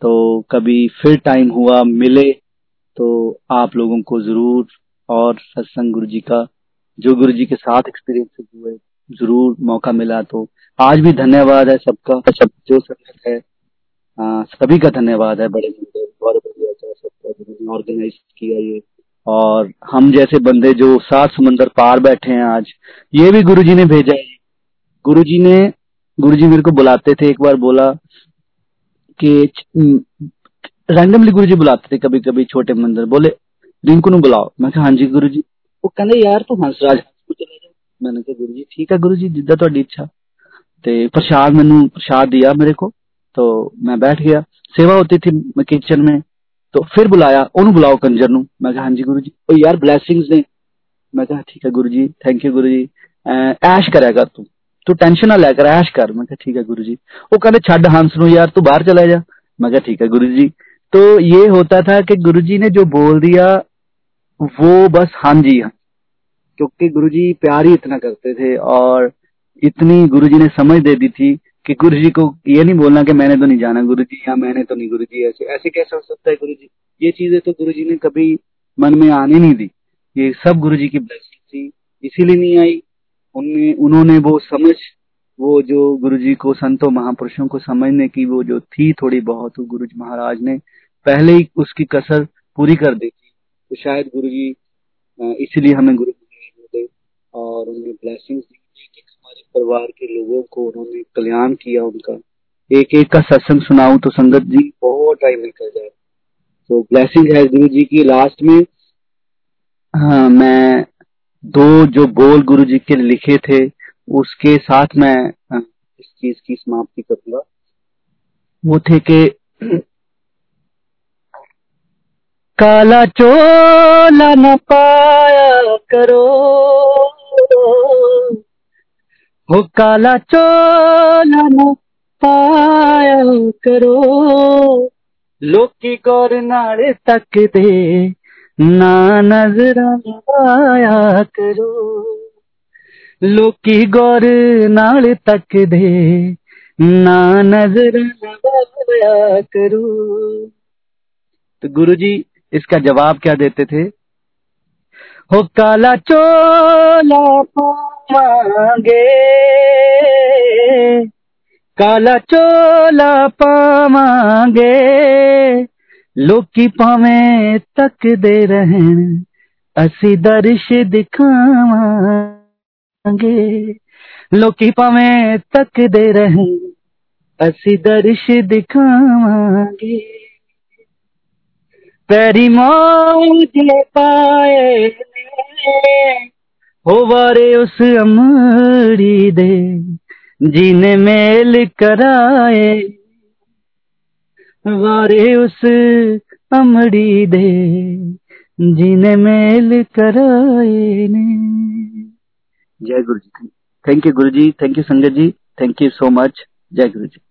तो कभी फिर टाइम हुआ मिले तो आप लोगों को जरूर, और सत्संग गुरुजी का जो गुरुजी के साथ एक्सपीरियंस हुए, जरूर मौका मिला तो आज भी धन्यवाद है सबका, सब जो संगत है आ, सभी का धन्यवाद है। बड़े बंदे बहुत बढ़िया ऑर्गेनाइज किया ये, और हम जैसे बंदे जो सात समंदर पार बैठे हैं आज, ये भी गुरुजी ने भेजा है। गुरुजी ने गुरुजी मेरे को बुलाते थे, एक बार बोला कि रैंडमली गुरुजी बुलाते थे कभी कभी छोटे मंदिर, बोले रिंकू नु बुलाओ। मैं कहा हाँ जी गुरुजी। वो कहने यार तू हंसराज। मैंने कहा गुरु जी ठीक है गुरु जी जिद्दा थोड़ी इच्छा। ते प्रसाद मैनू प्रसाद दिया मेरे को, तो मैं बैठ गया, सेवा होती थी किचन में। तो फिर बुलाया ओनू बुलाओ कंजर नू। मैं कहा हाँ जी गुरु जी। ओ यार ब्लेसिंग्स ने। मैं कहा ठीक है गुरु जी, थैंक यू गुरु जी। ऐश करेगा तू तू टेंशन ना लेकर ऐश कर। मैं कहा ठीक है गुरु जी। वो कहने छड हंस नू यार तू बाहर चला जा। मैं कहा ठीक है गुरु जी। तो ये होता था कि गुरु जी ने जो बोल दिया वो बस हाँ जी हाँ, क्योंकि गुरुजी प्यार ही इतना करते थे और इतनी गुरुजी ने समझ दे दी थी कि गुरुजी को ये नहीं बोलना कि मैंने तो नहीं जाना गुरुजी, या मैंने तो नहीं गुरुजी, ऐसे ऐसे कैसे हो सकता है गुरुजी। ये चीजें तो गुरुजी ने कभी मन में आने नहीं दी, ये सब गुरुजी की ब्लेसिंग थी, इसीलिए नहीं आई उनने। उन्होंने वो समझ, वो जो गुरुजी को, संतों महापुरुषों को समझने की वो जो थी थोड़ी बहुत, गुरुजी महाराज ने पहले ही उसकी कसर पूरी कर दी थी। तो शायद गुरुजी इसीलिए हमें गुरु और उन्हें ब्लेसिंग्स दी कि हमारे परिवार के लोगों को उन्होंने कल्याण किया। उनका एक एक का सत्संग सुनाऊं तो संगत जी बहुत टाइम निकल जाए। तो ब्लेसिंग है गुरु जी की। लास्ट में हाँ, मैं दो जो बोल गुरु जी के लिखे थे उसके साथ मैं इस चीज की समाप्ति करूंगा। वो थे के काला चोला न पाया करो हो, काला चोला न पाया करो, लोकी गौर नाल तकदे ना नजरां पाया करो, लोकी गौर नाल तकदे ना नजरां पाया करो। तो गुरुजी इसका जवाब क्या देते थे? हो काला चोला पावांगे, काला चोला पावांगे, लोकी पावें तकदे रहन असी दर्श दिखावां। लोकी पावें तक दे रहन असी दर्श दिखावांगे। तेरी मौत दे पाए हो वारे उस अमरी दे जीने मेल कराए, वारे उस अमरी दे जीने मेल कराए ने। जय गुरु जी। Thank you Guru ji, thank you संगत जी, थैंक यू सो मच। जय गुरु जी।